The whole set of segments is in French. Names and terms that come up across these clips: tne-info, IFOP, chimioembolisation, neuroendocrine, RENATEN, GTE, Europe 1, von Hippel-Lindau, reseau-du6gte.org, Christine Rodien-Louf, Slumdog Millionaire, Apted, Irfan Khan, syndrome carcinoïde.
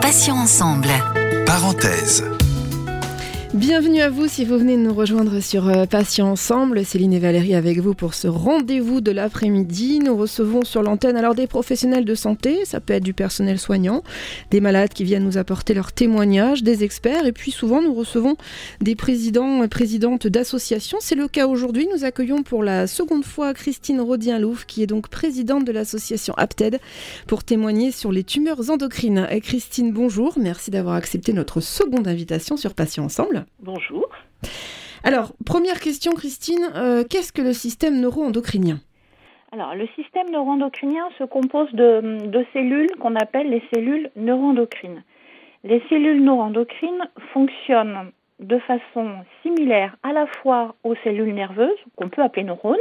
Passions ensemble. Parenthèse. Bienvenue à vous si vous venez de nous rejoindre sur Patients Ensemble. Céline et Valérie avec vous pour ce rendez-vous de l'après-midi. Nous recevons sur l'antenne alors des professionnels de santé, ça peut être du personnel soignant, des malades qui viennent nous apporter leurs témoignages, des experts et puis souvent nous recevons des présidents et présidentes d'associations. C'est le cas aujourd'hui, nous accueillons pour la seconde fois Christine Rodien-Louf qui est donc présidente de l'association Apted pour témoigner sur les tumeurs endocrines. Et Christine, bonjour, merci d'avoir accepté notre seconde invitation sur Patients Ensemble. Bonjour. Alors, première question Christine, qu'est-ce que le système neuro-endocrinien ? Alors, le système neuro-endocrinien se compose de cellules qu'on appelle les cellules neuro-endocrines. Les cellules neuro-endocrines fonctionnent de façon similaire à la fois aux cellules nerveuses, qu'on peut appeler neurones,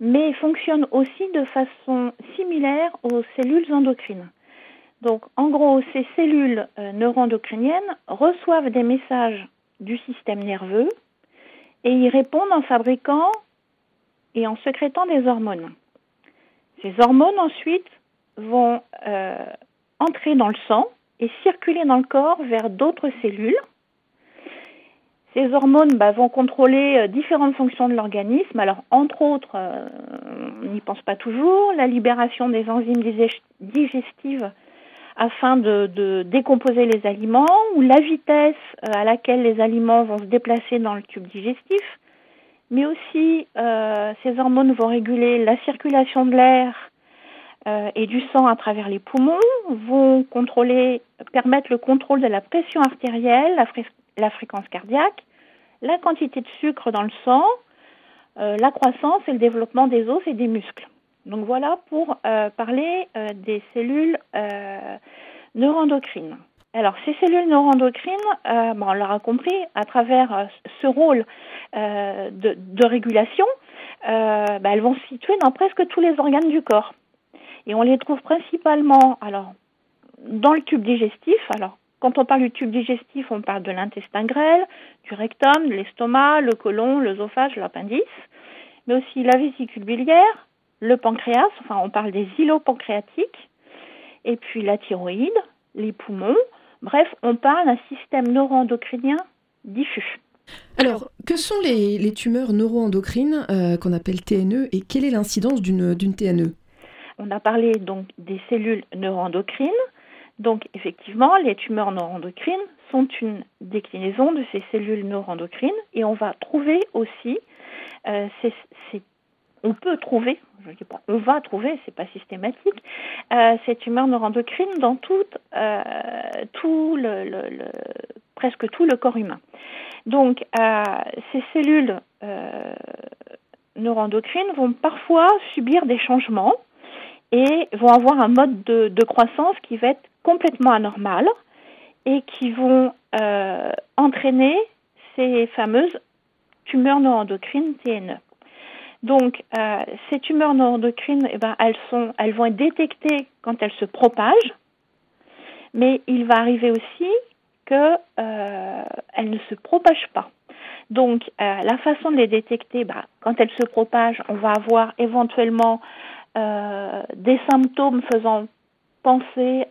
mais fonctionnent aussi de façon similaire aux cellules endocrines. Donc, en gros, ces cellules neuro-endocriniennes reçoivent des messages du système nerveux et ils répondent en fabriquant et en sécrétant des hormones. Ces hormones ensuite vont entrer dans le sang et circuler dans le corps vers d'autres cellules. Ces hormones vont contrôler différentes fonctions de l'organisme. Alors entre autres, on n'y pense pas toujours, la libération des enzymes digestives afin de décomposer les aliments, ou la vitesse à laquelle les aliments vont se déplacer dans le tube digestif, mais aussi ces hormones vont réguler la circulation de l'air et du sang à travers les poumons, vont permettre le contrôle de la pression artérielle, la fréquence cardiaque, la quantité de sucre dans le sang, la croissance et le développement des os et des muscles. Donc voilà pour parler des cellules neuroendocrines. Alors ces cellules neuroendocrines, on l'aura compris, à travers ce rôle de régulation, elles vont se situer dans presque tous les organes du corps. Et on les trouve principalement dans le tube digestif. Alors quand on parle du tube digestif, on parle de l'intestin grêle, du rectum, de l'estomac, le côlon, l'œsophage, l'appendice, mais aussi la vésicule biliaire, le pancréas, on parle des îlots pancréatiques, et puis la thyroïde, les poumons. Bref, on parle d'un système neuroendocrinien diffus. Alors, que sont les tumeurs neuroendocrines qu'on appelle TNE et quelle est l'incidence d'une TNE ? On a parlé donc des cellules neuroendocrines. Donc, effectivement, les tumeurs neuroendocrines sont une déclinaison de ces cellules neuroendocrines et on va trouver aussi on va trouver, c'est pas systématique, ces tumeurs neuroendocrines dans presque tout le corps humain. Donc, ces cellules neuroendocrines vont parfois subir des changements et vont avoir un mode de croissance qui va être complètement anormal et qui vont entraîner ces fameuses tumeurs neuroendocrines TNE. Donc, ces tumeurs neuroendocrines, elles vont être détectées quand elles se propagent, mais il va arriver aussi qu'elles ne se propagent pas. Donc, la façon de les détecter, quand elles se propagent, on va avoir éventuellement des symptômes faisant penser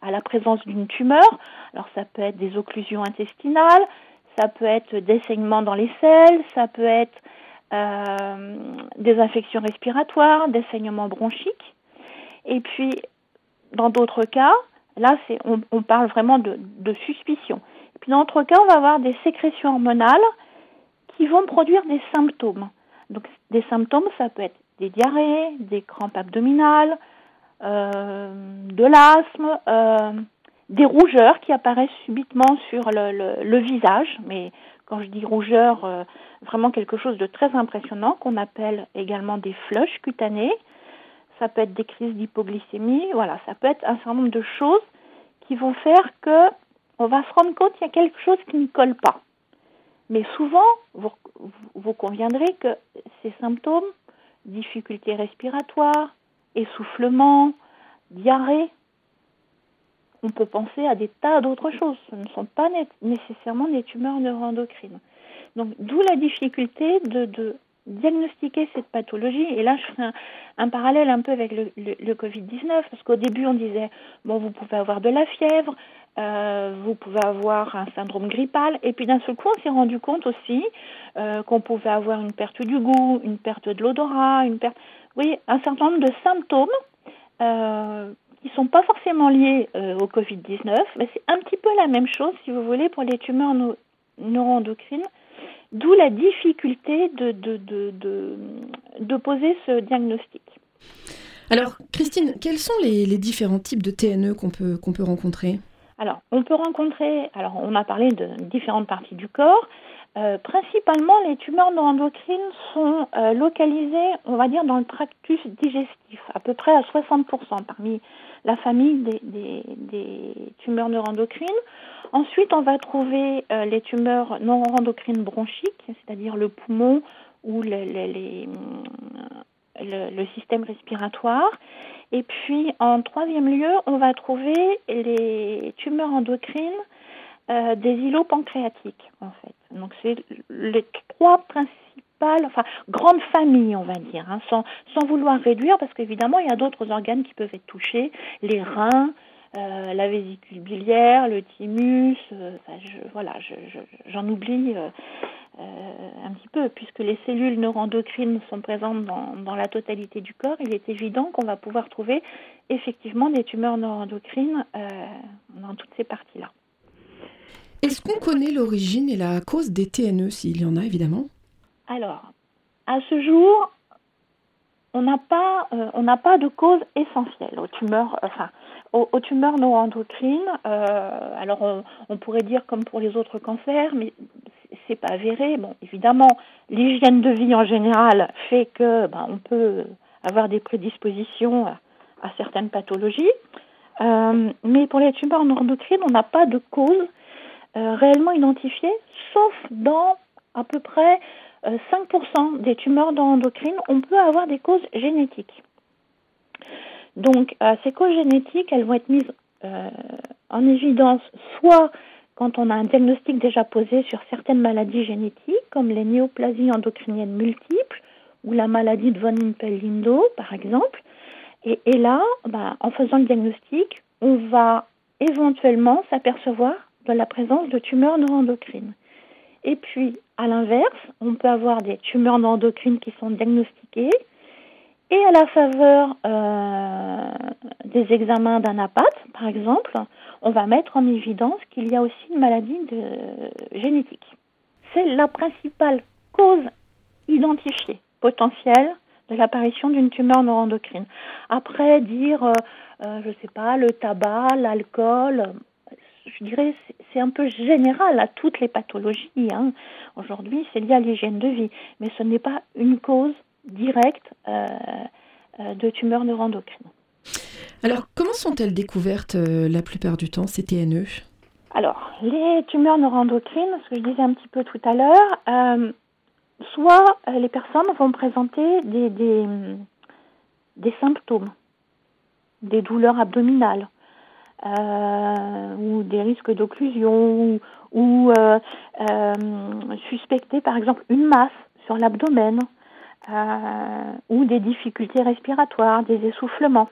à la présence d'une tumeur. Alors, ça peut être des occlusions intestinales, ça peut être des saignements dans les selles, ça peut être des infections respiratoires, des saignements bronchiques. Et puis, dans d'autres cas, là, on parle vraiment de suspicion. Et puis, dans d'autres cas, on va avoir des sécrétions hormonales qui vont produire des symptômes. Donc, des symptômes, ça peut être des diarrhées, des crampes abdominales, de l'asthme, des rougeurs qui apparaissent subitement sur le visage, mais quand je dis rougeur, vraiment quelque chose de très impressionnant qu'on appelle également des flushs cutanés. Ça peut être des crises d'hypoglycémie. Voilà, ça peut être un certain nombre de choses qui vont faire que on va se rendre compte qu'il y a quelque chose qui ne colle pas. Mais souvent, vous conviendrez que ces symptômes, difficultés respiratoires, essoufflement, diarrhée, on peut penser à des tas d'autres choses. Ce ne sont pas nécessairement des tumeurs neuroendocrines. Donc, d'où la difficulté diagnostiquer cette pathologie. Et là, je fais un parallèle un peu avec le Covid-19, parce qu'au début, on disait, bon, vous pouvez avoir de la fièvre, vous pouvez avoir un syndrome grippal. Et puis, d'un seul coup, on s'est rendu compte aussi qu'on pouvait avoir une perte du goût, une perte de l'odorat, oui, un certain nombre de symptômes qui ne sont pas forcément liés au Covid-19. Mais c'est un petit peu la même chose, si vous voulez, pour les tumeurs neuroendocrines. D'où la difficulté de poser ce diagnostic. Alors, Christine, quels sont les différents types de TNE qu'on peut rencontrer ? Alors, on a parlé de différentes parties du corps. Principalement, les tumeurs neuroendocrines sont localisées, on va dire, dans le tractus digestif, à peu près à 60% parmi la famille des tumeurs neuroendocrines. Ensuite, on va trouver les tumeurs neuroendocrines bronchiques, c'est-à-dire le poumon ou le système respiratoire. Et puis, en troisième lieu, on va trouver les tumeurs endocrines des îlots pancréatiques, en fait. Donc, c'est les trois principales, grandes familles, on va dire, hein, sans vouloir réduire, parce qu'évidemment, il y a d'autres organes qui peuvent être touchés, les reins, la vésicule biliaire, le thymus, j'en oublie un petit peu. Puisque les cellules neuroendocrines sont présentes dans la totalité du corps, il est évident qu'on va pouvoir trouver effectivement des tumeurs neuroendocrines dans toutes ces parties-là. Est-ce qu'on connaît l'origine et la cause des TNE, s'il y en a évidemment ? Alors, à ce jour, on n'a pas de cause essentielle aux tumeurs, aux tumeurs neuroendocrines. Alors, on pourrait dire comme pour les autres cancers, mais c'est pas avéré. Bon, évidemment, l'hygiène de vie en général fait que on peut avoir des prédispositions à certaines pathologies. Mais pour les tumeurs neuroendocrines, on n'a pas de cause réellement identifiée, sauf dans à peu près 5% des tumeurs neuroendocrines, on peut avoir des causes génétiques. Donc, ces causes génétiques, elles vont être mises en évidence soit quand on a un diagnostic déjà posé sur certaines maladies génétiques, comme les néoplasies endocriniennes multiples ou la maladie de von Hippel-Lindau, par exemple. Et là, en faisant le diagnostic, on va éventuellement s'apercevoir de la présence de tumeurs neuroendocrines. Et puis, à l'inverse, on peut avoir des tumeurs neuroendocrines qui sont diagnostiquées et à la faveur des examens d'un APAT, par exemple, on va mettre en évidence qu'il y a aussi une maladie génétique. C'est la principale cause identifiée, potentielle, de l'apparition d'une tumeur neuroendocrine. Après, dire, le tabac, l'alcool... Je dirais c'est un peu général à toutes les pathologies. Hein. Aujourd'hui, c'est lié à l'hygiène de vie, mais ce n'est pas une cause directe de tumeurs neuroendocrines. Alors, comment sont-elles découvertes la plupart du temps, ces TNE ? Alors, les tumeurs neuroendocrines, ce que je disais un petit peu tout à l'heure, soit les personnes vont présenter des symptômes, des douleurs abdominales, ou des risques d'occlusion, ou suspecter par exemple une masse sur l'abdomen, ou des difficultés respiratoires, des essoufflements.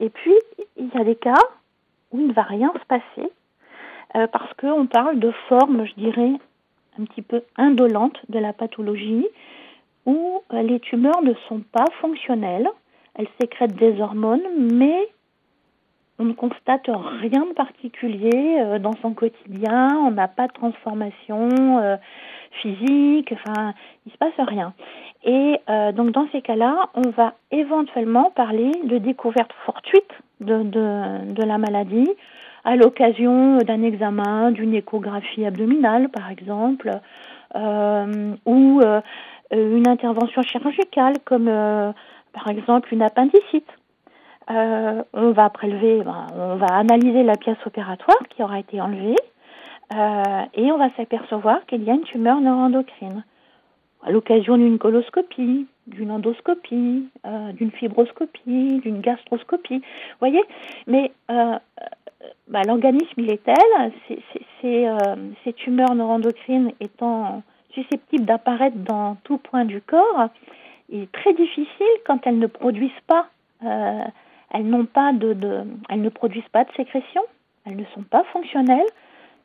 Et puis, il y a des cas où il ne va rien se passer, parce qu'on parle de formes, je dirais, un petit peu indolentes de la pathologie, où les tumeurs ne sont pas fonctionnelles, elles sécrètent des hormones, mais on ne constate rien de particulier dans son quotidien, on n'a pas de transformation physique, il ne se passe rien. Et donc dans ces cas-là, on va éventuellement parler de découverte fortuite de la maladie à l'occasion d'un examen, d'une échographie abdominale par exemple, ou une intervention chirurgicale comme par exemple une appendicite. On va prélever, on va analyser la pièce opératoire qui aura été enlevée et on va s'apercevoir qu'il y a une tumeur neuroendocrine à l'occasion d'une coloscopie, d'une endoscopie, d'une fibroscopie, d'une gastroscopie. Vous voyez, mais l'organisme il est tel, ces tumeurs neuroendocrines étant susceptibles d'apparaître dans tout point du corps, est très difficile quand elles ne produisent pas, elles ne produisent pas de sécrétion, elles ne sont pas fonctionnelles.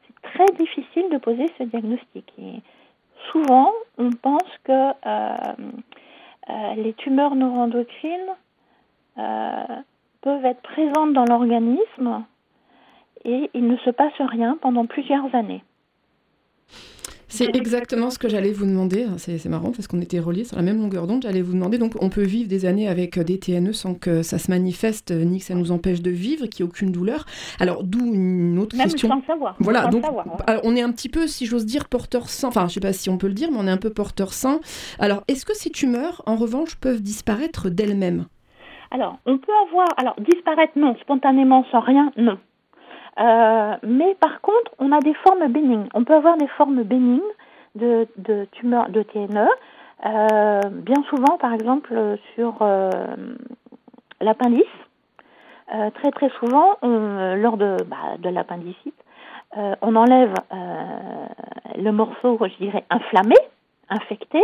C'est très difficile de poser ce diagnostic. Et souvent, on pense que les tumeurs neuroendocrines peuvent être présentes dans l'organisme et il ne se passe rien pendant plusieurs années. C'est exactement ce que j'allais vous demander. C'est marrant parce qu'on était reliés sur la même longueur d'onde. J'allais vous demander, donc on peut vivre des années avec des TNE sans que ça se manifeste ni que ça nous empêche de vivre, qu'il n'y ait aucune douleur. Alors d'où une autre même question. Même sans savoir. Voilà, donc savoir, ouais. On est un petit peu, si j'ose dire, porteur sain. Enfin, je ne sais pas si on peut le dire, mais on est un peu porteur sain. Alors, est-ce que ces tumeurs, en revanche, peuvent disparaître d'elles-mêmes? Alors, on peut avoir... Alors, disparaître, non. Spontanément, sans rien, non. Mais par contre, on a des formes bénignes. On peut avoir des formes bénignes de tumeurs de TNE. Bien souvent, par exemple, sur l'appendice. Très très souvent, lors de l'appendicite, on enlève le morceau, je dirais, inflammé, infecté,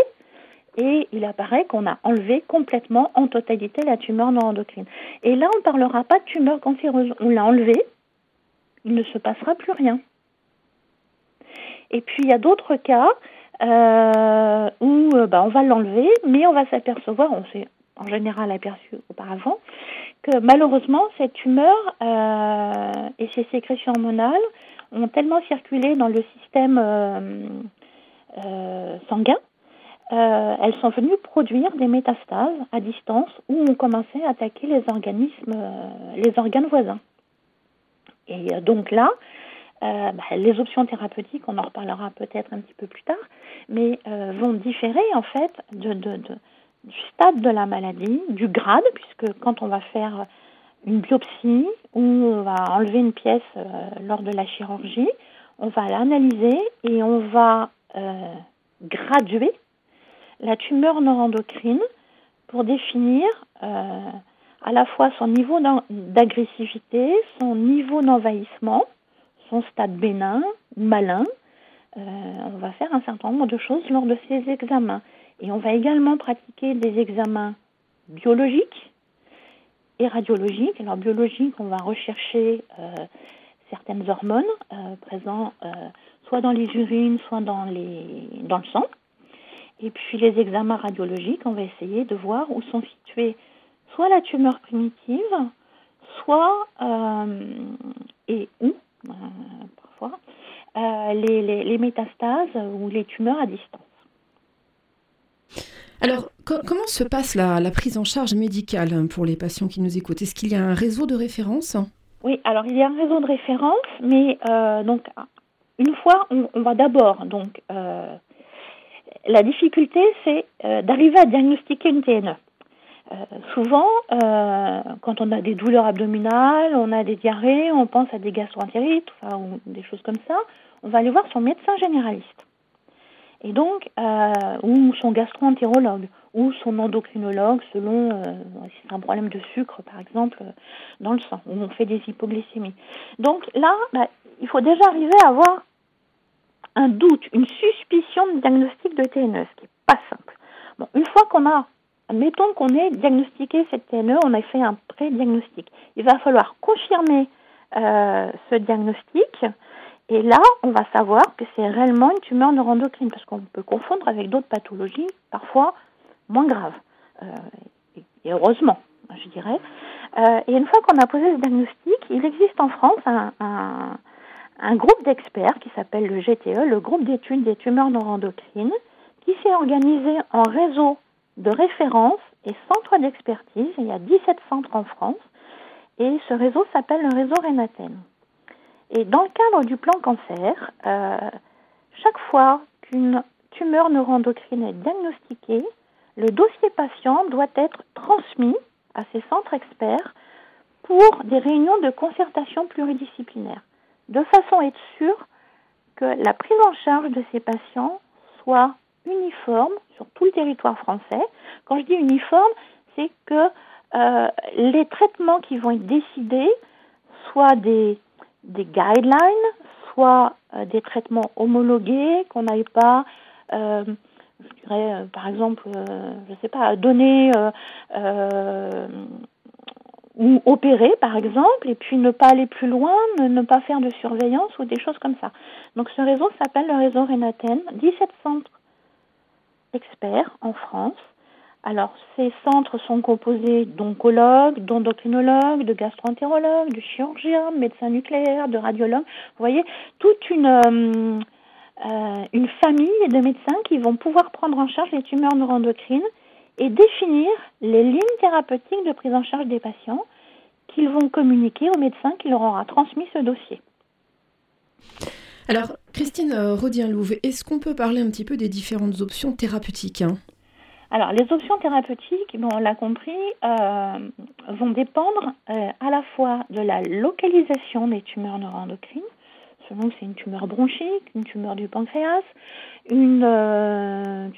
et il apparaît qu'on a enlevé complètement, en totalité, la tumeur neuroendocrine. Et là, on ne parlera pas de tumeur cancéreuse. On l'a enlevée. Il ne se passera plus rien. Et puis, il y a d'autres cas où on va l'enlever, mais on va s'apercevoir, on s'est en général aperçu auparavant, que malheureusement, cette tumeur et ces sécrétions hormonales ont tellement circulé dans le système sanguin, elles sont venues produire des métastases à distance où on commençait à attaquer les organes voisins. Et donc là, les options thérapeutiques, on en reparlera peut-être un petit peu plus tard, mais vont différer en fait du stade de la maladie, du grade, puisque quand on va faire une biopsie ou on va enlever une pièce lors de la chirurgie, on va l'analyser et on va graduer la tumeur neuroendocrine pour définir... à la fois son niveau d'agressivité, son niveau d'envahissement, son stade bénin, malin. On va faire un certain nombre de choses lors de ces examens. Et on va également pratiquer des examens biologiques et radiologiques. Alors biologiques, on va rechercher certaines hormones présentes soit dans les urines, soit dans le sang. Et puis les examens radiologiques, on va essayer de voir où sont situés soit la tumeur primitive, soit les métastases ou les tumeurs à distance. Alors, comment se passe la prise en charge médicale pour les patients qui nous écoutent? Est-ce qu'il y a un réseau de référence? Oui, alors il y a un réseau de référence, mais donc une fois, on va d'abord... donc la difficulté, c'est d'arriver à diagnostiquer une TNE. Souvent, quand on a des douleurs abdominales, on a des diarrhées, on pense à des gastro-entérites ou des choses comme ça, on va aller voir son médecin généraliste. Et donc, ou son gastro-entérologue, ou son endocrinologue, selon si c'est un problème de sucre, par exemple, dans le sang, où on fait des hypoglycémies. Donc là, il faut déjà arriver à avoir un doute, une suspicion de diagnostic de TNE, ce qui n'est pas simple. Bon, une fois qu'on a... Admettons qu'on ait diagnostiqué cette TNE, on a fait un pré-diagnostic. Il va falloir confirmer ce diagnostic et là, on va savoir que c'est réellement une tumeur neuroendocrine parce qu'on peut confondre avec d'autres pathologies, parfois moins graves. Et heureusement, je dirais. Et une fois qu'on a posé ce diagnostic, il existe en France un groupe d'experts qui s'appelle le GTE, le groupe d'études des tumeurs neuroendocrines, qui s'est organisé en réseau de référence et centres d'expertise. Il y a 17 centres en France et ce réseau s'appelle le réseau RENATEN. Et dans le cadre du plan cancer, chaque fois qu'une tumeur neuroendocrine est diagnostiquée, le dossier patient doit être transmis à ces centres experts pour des réunions de concertation pluridisciplinaire, de façon à être sûr que la prise en charge de ces patients soit uniforme sur tout le territoire français. Quand je dis uniforme, c'est que les traitements qui vont être décidés soient des guidelines, soit des traitements homologués, qu'on n'aille pas je dirais, par exemple, je ne sais pas, donner ou opérer, par exemple, et puis ne pas aller plus loin, ne pas faire de surveillance ou des choses comme ça. Donc ce réseau s'appelle le réseau RENATEN, 17 centres experts en France. Alors, ces centres sont composés d'oncologues, d'endocrinologues, de gastroentérologues, de chirurgiens, de médecins nucléaires, de radiologues. Vous voyez, toute une famille de médecins qui vont pouvoir prendre en charge les tumeurs neuroendocrines et définir les lignes thérapeutiques de prise en charge des patients qu'ils vont communiquer au médecin qui leur aura transmis ce dossier. Alors, Christine Rodien-Louf, est-ce qu'on peut parler un petit peu des différentes options thérapeutiques, hein ? Alors, les options thérapeutiques, bon, on l'a compris, vont dépendre à la fois de la localisation des tumeurs neuroendocrines, selon que c'est une tumeur bronchique, une tumeur du pancréas, une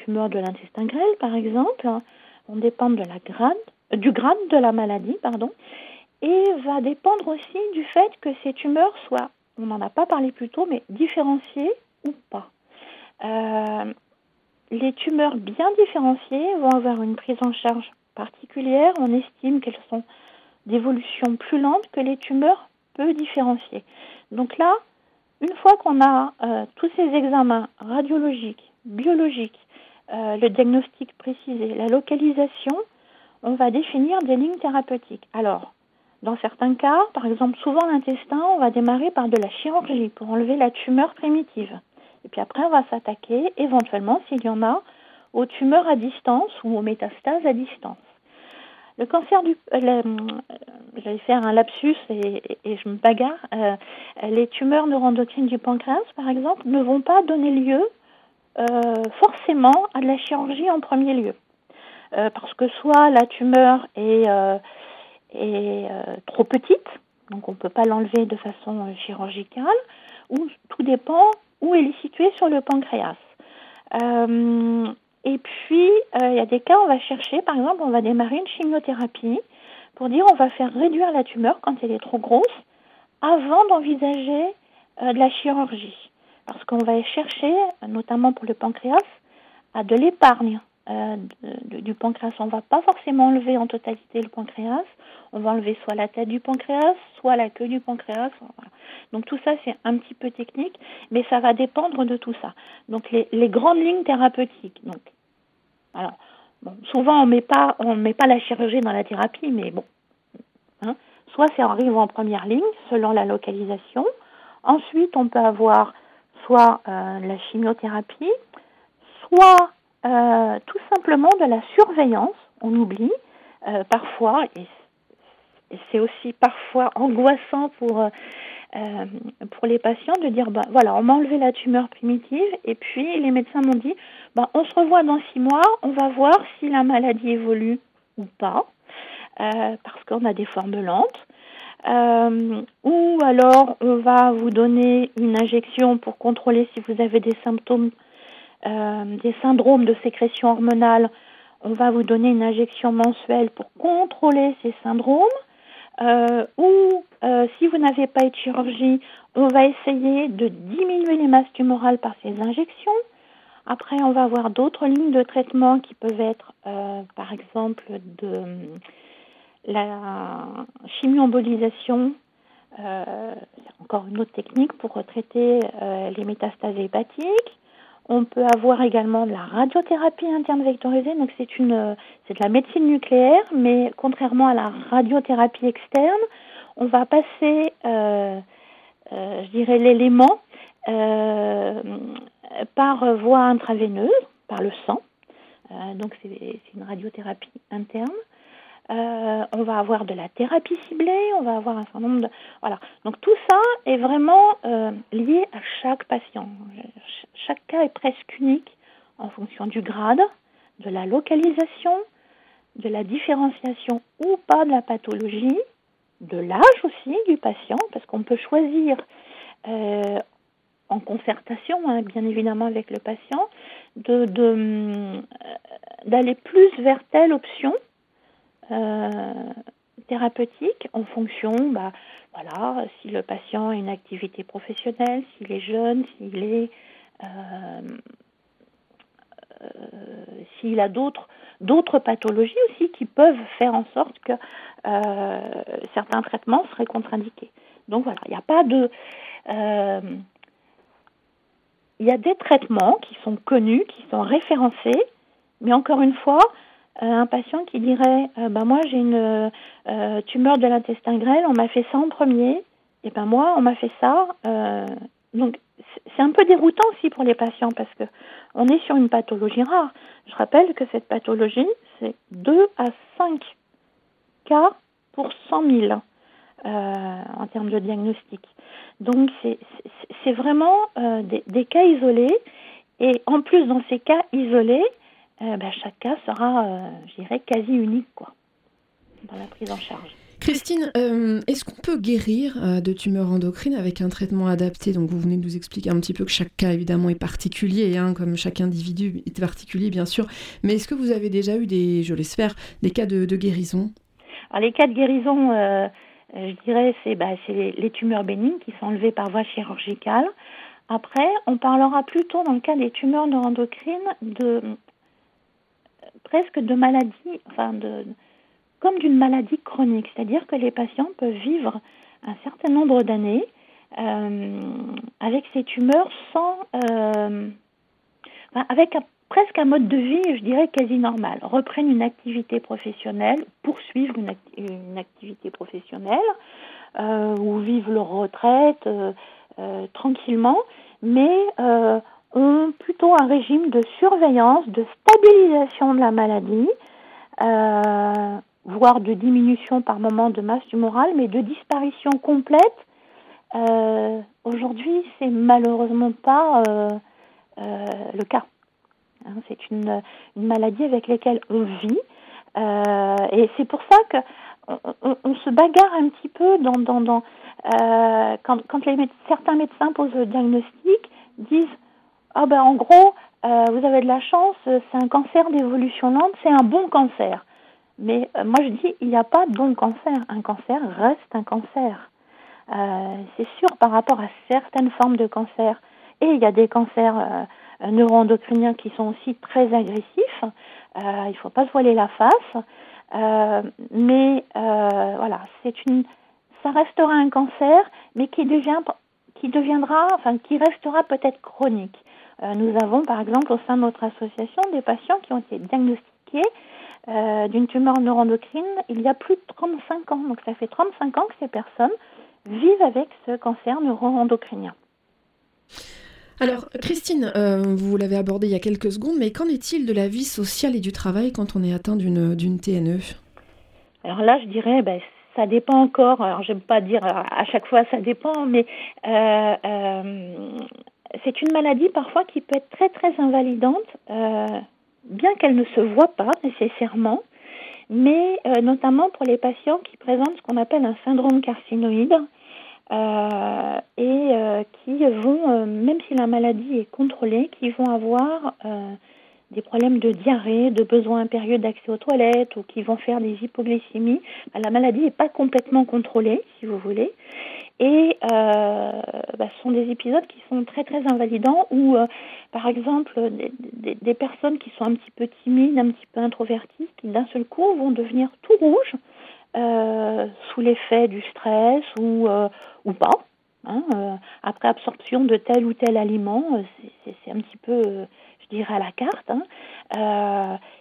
tumeur de l'intestin grêle, par exemple, vont dépendre de du grade de la maladie, pardon, et va dépendre aussi du fait que ces tumeurs soient, on n'en a pas parlé plus tôt, mais différenciées ou pas. Les tumeurs bien différenciées vont avoir une prise en charge particulière. On estime qu'elles sont d'évolution plus lente que les tumeurs peu différenciées. Donc là, une fois qu'on a tous ces examens radiologiques, biologiques, le diagnostic précisé, la localisation, on va définir des lignes thérapeutiques. Alors, dans certains cas, par exemple souvent l'intestin, on va démarrer par de la chirurgie pour enlever la tumeur primitive. Et puis après, on va s'attaquer, éventuellement, s'il y en a, aux tumeurs à distance ou aux métastases à distance. Le cancer du... J'allais faire un lapsus et je me bagarre. Les tumeurs neuroendocrines du pancréas, par exemple, ne vont pas donner lieu forcément à de la chirurgie en premier lieu. Parce que soit la tumeur est trop petite, donc on ne peut pas l'enlever de façon chirurgicale, ou tout dépend... où elle est située sur le pancréas. Et puis, il y a des cas, on va chercher, par exemple, on va démarrer une chimiothérapie pour dire on va faire réduire la tumeur quand elle est trop grosse avant d'envisager de la chirurgie. Parce qu'on va chercher, notamment pour le pancréas, à de l'épargne du pancréas. On ne va pas forcément enlever en totalité le pancréas. On va enlever soit la tête du pancréas, soit la queue du pancréas. Voilà. Donc tout ça, c'est un petit peu technique, mais ça va dépendre de tout ça. Donc les grandes lignes thérapeutiques. Donc, alors, bon, souvent, on met pas la chirurgie dans la thérapie, mais bon. Hein, soit ça arrive en première ligne, selon la localisation. Ensuite, on peut avoir soit la chimiothérapie, soit tout simplement de la surveillance. On oublie parfois... Et c'est aussi parfois angoissant pour les patients de dire bah, « voilà, on m'a enlevé la tumeur primitive et puis les médecins m'ont dit bah, « on se revoit dans 6 mois, on va voir si la maladie évolue ou pas, parce qu'on a des formes lentes, ou alors on va vous donner une injection pour contrôler si vous avez des symptômes, des syndromes de sécrétion hormonale, on va vous donner une injection mensuelle pour contrôler ces syndromes. » Ou si vous n'avez pas eu de chirurgie, on va essayer de diminuer les masses tumorales par ces injections. Après, on va avoir d'autres lignes de traitement qui peuvent être, par exemple, de la chimioembolisation. C'est encore une autre technique pour traiter les métastases hépatiques. On peut avoir également de la radiothérapie interne vectorisée, donc c'est de la médecine nucléaire, mais contrairement à la radiothérapie externe, on va passer, je dirais, l'élément par voie intraveineuse, par le sang, donc c'est une radiothérapie interne. On va avoir de la thérapie ciblée, on va avoir un certain nombre de... Voilà. Donc tout ça est vraiment lié à chaque patient. Chaque cas est presque unique en fonction du grade, de la localisation, de la différenciation ou pas de la pathologie, de l'âge aussi du patient, parce qu'on peut choisir en concertation, hein, bien évidemment avec le patient, d'aller plus vers telle option thérapeutique en fonction, bah, voilà, si le patient a une activité professionnelle, s'il est jeune, s'il est s'il a d'autres pathologies aussi qui peuvent faire en sorte que certains traitements seraient contre-indiqués. Donc voilà, il n'y a pas de... Il y a des traitements qui sont connus, qui sont référencés, mais encore une fois, un patient qui dirait ben moi j'ai une tumeur de l'intestin grêle, on m'a fait ça en premier, et ben moi on m'a fait ça. Donc c'est un peu déroutant aussi pour les patients parce que on est sur une pathologie rare. Je rappelle que cette pathologie c'est 2 à 5 cas pour 100 000 en termes de diagnostic. Donc c'est vraiment des cas isolés, et en plus dans ces cas isolés, chaque cas sera, je dirais, quasi unique dans la prise en charge. Christine, est-ce qu'on peut guérir de tumeurs endocrines avec un traitement adapté ? Donc vous venez de nous expliquer un petit peu que chaque cas évidemment est particulier, comme chaque individu est particulier bien sûr, mais est-ce que vous avez déjà eu des cas de guérison ? Alors les cas de guérison... Je dirais c'est les tumeurs bénignes qui sont enlevées par voie chirurgicale. Après, on parlera plutôt dans le cas des tumeurs neuroendocrines de maladie, comme d'une maladie chronique. C'est-à-dire que les patients peuvent vivre un certain nombre d'années avec ces tumeurs avec presque un mode de vie, je dirais, quasi normal. Reprennent une activité professionnelle, poursuivent une activité professionnelle, ou vivent leur retraite tranquillement, mais ont plutôt un régime de surveillance, de stabilisation de la maladie, voire de diminution par moment de masse tumorale, mais de disparition complète. Aujourd'hui, c'est malheureusement pas le cas. C'est une maladie avec laquelle on vit, et c'est pour ça qu'on se bagarre un petit peu quand certains médecins posent le diagnostic, disent en gros vous avez de la chance, c'est un cancer d'évolution lente, c'est un bon cancer. Mais moi je dis il n'y a pas de bon cancer, un cancer reste un cancer. C'est sûr par rapport à certaines formes de cancer, et il y a des cancers neuroendocriniens qui sont aussi très agressifs, il ne faut pas se voiler la face, mais ça restera un cancer, mais qui restera peut-être chronique. Nous avons par exemple au sein de notre association des patients qui ont été diagnostiqués d'une tumeur neuroendocrine il y a plus de 35 ans, donc ça fait 35 ans que ces personnes vivent avec ce cancer neuroendocrinien. Alors, Christine, vous l'avez abordé il y a quelques secondes, mais qu'en est-il de la vie sociale et du travail quand on est atteint d'une TNE ? Alors là, je dirais, ça dépend encore. Alors, j'aime pas dire à chaque fois ça dépend, mais c'est une maladie parfois qui peut être très, très invalidante, bien qu'elle ne se voit pas nécessairement, mais notamment pour les patients qui présentent ce qu'on appelle un syndrome carcinoïde, et qui vont, même si la maladie est contrôlée, qui vont avoir des problèmes de diarrhée, de besoin impérieux d'accès aux toilettes, ou qui vont faire des hypoglycémies. La maladie n'est pas complètement contrôlée, si vous voulez, et ce sont des épisodes qui sont très très invalidants, où par exemple des personnes qui sont un petit peu timides, un petit peu introverties, qui d'un seul coup vont devenir tout rouges, sous l'effet du stress ou pas, après absorption de tel ou tel aliment, c'est un petit peu, je dirais, à la carte,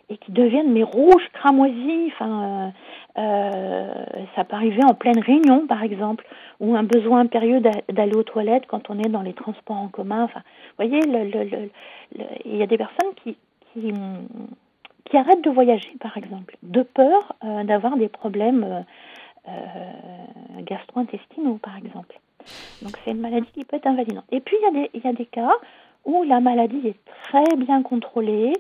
et qui deviennent mais rouges, cramoisis, ça peut arriver en pleine réunion par exemple, ou un besoin impérieux d'aller aux toilettes quand on est dans les transports en commun. Vous voyez, il y a des personnes qui arrêtent de voyager, par exemple, de peur d'avoir des problèmes gastro-intestinaux, par exemple. Donc, c'est une maladie qui peut être invalidante. Et puis, il y a des cas où la maladie est très bien contrôlée,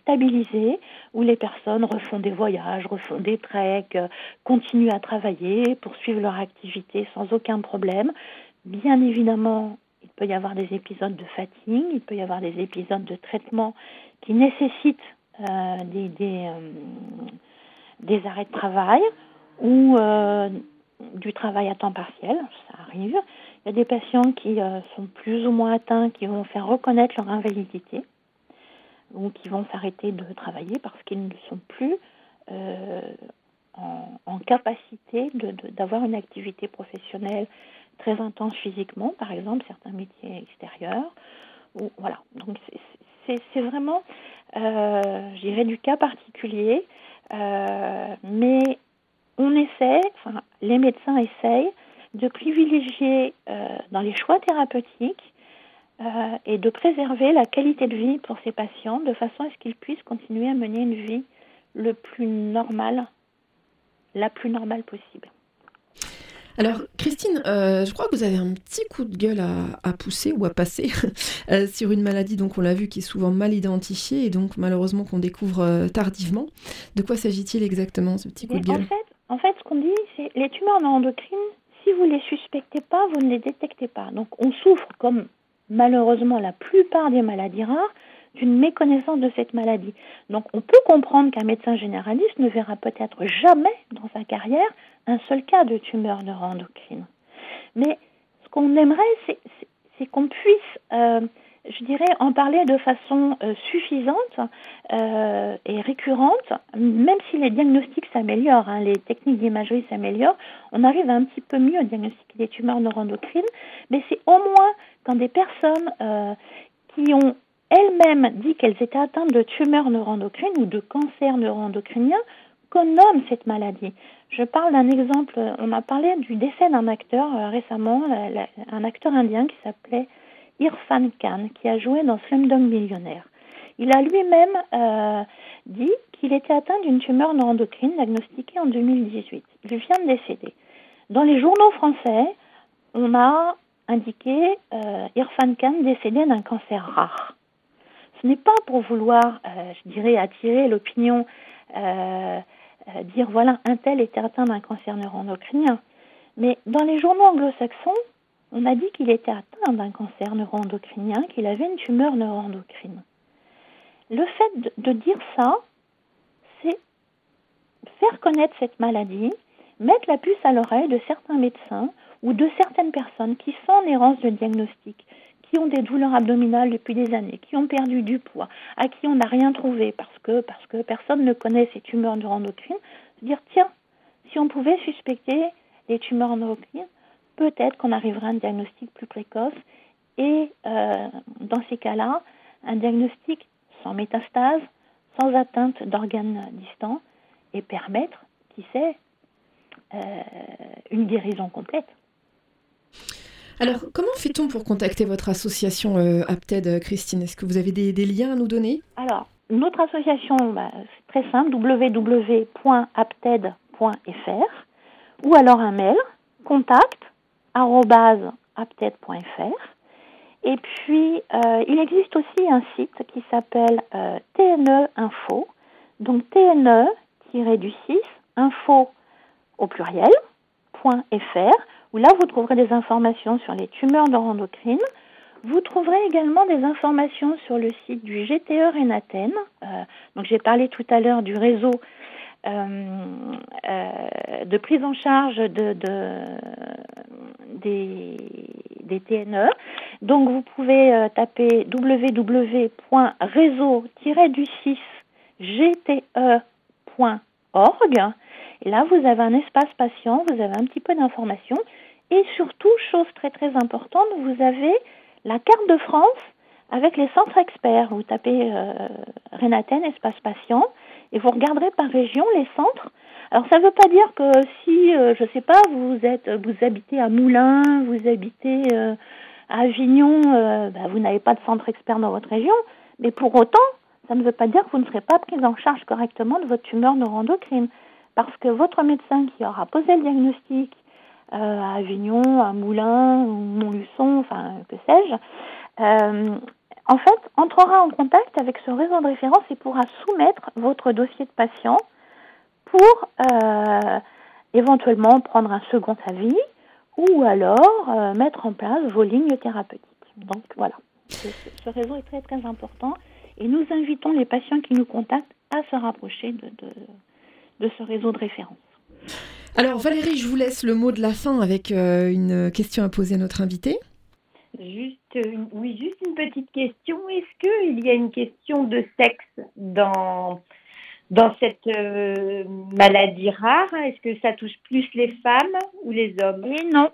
stabilisée, où les personnes refont des voyages, refont des treks, continuent à travailler, poursuivent leur activité sans aucun problème. Bien évidemment, il peut y avoir des épisodes de fatigue, il peut y avoir des épisodes de traitement qui nécessitent des arrêts de travail ou du travail à temps partiel, ça arrive. Il y a des patients qui sont plus ou moins atteints, qui vont faire reconnaître leur invalidité. ou qui vont s'arrêter de travailler parce qu'ils ne sont plus en capacité d'avoir une activité professionnelle très intense physiquement, par exemple certains métiers extérieurs. Ou, voilà. Donc c'est vraiment, je dirais, du cas particulier, mais on essaie, enfin les médecins essayent de privilégier dans les choix thérapeutiques et de préserver la qualité de vie pour ces patients de façon à ce qu'ils puissent continuer à mener une vie le plus normale, la plus normale possible. Alors Christine, je crois que vous avez un petit coup de gueule à pousser ou à passer sur une maladie, donc on l'a vu, qui est souvent mal identifiée et donc malheureusement qu'on découvre tardivement. De quoi s'agit-il exactement, ce petit coup de gueule ? En fait, ce qu'on dit, c'est les tumeurs neuroendocrines, si vous ne les suspectez pas, vous ne les détectez pas. Donc on souffre, comme malheureusement la plupart des maladies rares, d'une méconnaissance de cette maladie. Donc on peut comprendre qu'un médecin généraliste ne verra peut-être jamais dans sa carrière un seul cas de tumeur neuroendocrine. Mais ce qu'on aimerait, c'est qu'on puisse, je dirais, en parler de façon suffisante et récurrente, même si les diagnostics s'améliorent, les techniques d'imagerie s'améliorent, on arrive un petit peu mieux à diagnostiquer des tumeurs neuroendocrines, mais c'est au moins quand des personnes qui ont elles-mêmes dit qu'elles étaient atteintes de tumeurs neuroendocrines ou de cancers neuroendocriniens, qu'on nomme cette maladie. Je parle d'un exemple, on a parlé du décès d'un acteur récemment, un acteur indien qui s'appelait Irfan Khan, qui a joué dans Slumdog Millionaire. Il a lui-même dit qu'il était atteint d'une tumeur neuroendocrine diagnostiquée en 2018. Il vient de décéder. Dans les journaux français, on a indiqué Irfan Khan décédé d'un cancer rare. Ce n'est pas pour vouloir, je dirais, attirer l'opinion, dire voilà, un tel était atteint d'un cancer neuroendocrinien. Mais dans les journaux anglo-saxons, on a dit qu'il était atteint d'un cancer neuroendocrinien, qu'il avait une tumeur neuroendocrine. Le fait de dire ça, c'est faire connaître cette maladie, mettre la puce à l'oreille de certains médecins ou de certaines personnes qui sont en errance de diagnostic, qui ont des douleurs abdominales depuis des années, qui ont perdu du poids, à qui on n'a rien trouvé parce que personne ne connaît ces tumeurs neuroendocrines, se dire tiens, si on pouvait suspecter les tumeurs neuroendocrines, peut-être qu'on arriverait à un diagnostic plus précoce et dans ces cas-là, un diagnostic sans métastase, sans atteinte d'organes distants et permettre, qui sait, une guérison complète. Alors, comment fait-on pour contacter votre association Apted, Christine ? Est-ce que vous avez des liens à nous donner ? Alors, notre association, c'est très simple, www.apted.fr ou alors un mail, contact@apted.fr. Et puis, il existe aussi un site qui s'appelle tne-info, donc tne-info au pluriel.fr, où là, vous trouverez des informations sur les tumeurs neuroendocrines. Vous trouverez également des informations sur le site du GTE RENATEN. Donc, j'ai parlé tout à l'heure du réseau de prise en charge des TNE. Donc, vous pouvez taper www.reseau-du6gte.org. Et là, vous avez un espace patient, vous avez un petit peu d'informations. Et surtout, chose très très importante, vous avez la carte de France avec les centres experts. Vous tapez RENATEN, espace patient, et vous regarderez par région les centres. Alors, ça ne veut pas dire que si, je ne sais pas, vous habitez à Moulins, vous habitez à Avignon, vous n'avez pas de centre expert dans votre région. Mais pour autant, ça ne veut pas dire que vous ne serez pas prise en charge correctement de votre tumeur neuroendocrine. Parce que votre médecin qui aura posé le diagnostic à Avignon, à Moulins, ou Montluçon, enfin que sais-je, en fait, entrera en contact avec ce réseau de référence et pourra soumettre votre dossier de patient pour éventuellement prendre un second avis ou alors mettre en place vos lignes thérapeutiques. Donc voilà, ce réseau est très très important et nous invitons les patients qui nous contactent à se rapprocher de ce réseau de référence. Alors Valérie, je vous laisse le mot de la fin avec une question à poser à notre invitée. Juste une petite question. Est-ce qu'il y a une question de sexe dans cette maladie rare? Est-ce que ça touche plus les femmes ou les hommes? Et non.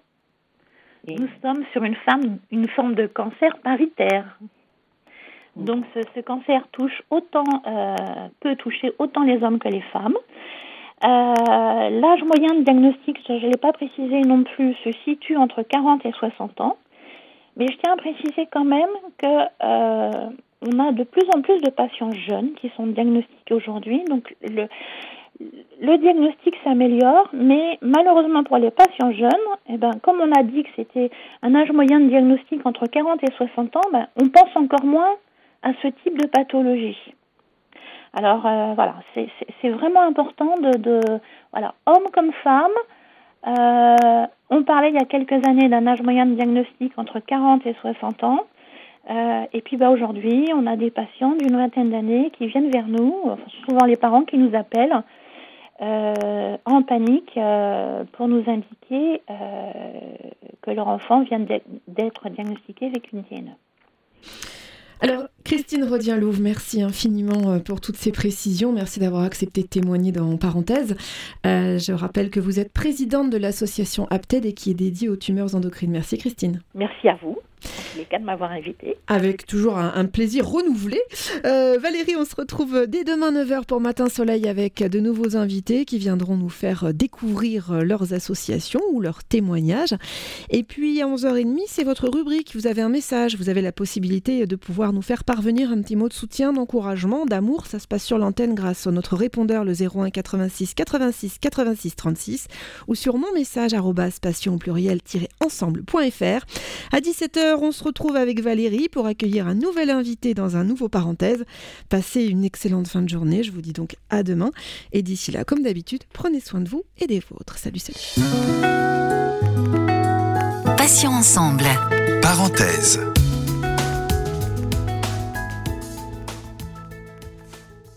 Nous sommes sur une forme de cancer paritaire. Donc ce cancer peut toucher autant les hommes que les femmes. L'âge moyen de diagnostic, je ne l'ai pas précisé non plus, se situe entre 40 et 60 ans. Mais je tiens à préciser quand même qu'on a de plus en plus de patients jeunes qui sont diagnostiqués aujourd'hui. Donc le diagnostic s'améliore, mais malheureusement pour les patients jeunes, comme on a dit que c'était un âge moyen de diagnostic entre 40 et 60 ans, on pense encore moins à ce type de pathologie. Alors c'est vraiment important hommes comme femmes. On parlait il y a quelques années d'un âge moyen de diagnostic entre 40 et 60 ans. Et puis aujourd'hui, on a des patients d'une vingtaine d'années qui viennent vers nous, souvent les parents qui nous appellent en panique pour nous indiquer que leur enfant vient d'être diagnostiqué avec une TNE. Alors, Christine Rodien-Louf, merci infiniment pour toutes ces précisions. Merci d'avoir accepté de témoigner dans Parenthèses. Je rappelle que vous êtes présidente de l'association Apted et qui est dédiée aux tumeurs endocrines. Merci Christine. Merci à vous. Merci les cas de m'avoir invitée. Avec toujours un plaisir renouvelé. Valérie, on se retrouve dès demain 9h pour Matin Soleil avec de nouveaux invités qui viendront nous faire découvrir leurs associations ou leurs témoignages. Et puis à 11h30, c'est votre rubrique. Vous avez un message, vous avez la possibilité de pouvoir nous faire parvenir un petit mot de soutien, d'encouragement, d'amour. Ça se passe sur l'antenne grâce à notre répondeur, le 01 86 86 86 36 ou sur mon message @passion-ensemble.fr. À 17h, on se retrouve avec Valérie pour accueillir un nouvel invité dans un nouveau Parenthèse. Passez une excellente fin de journée. Je vous dis donc à demain. Et d'ici là, comme d'habitude, prenez soin de vous et des vôtres. Salut. Passions ensemble. Parenthèse.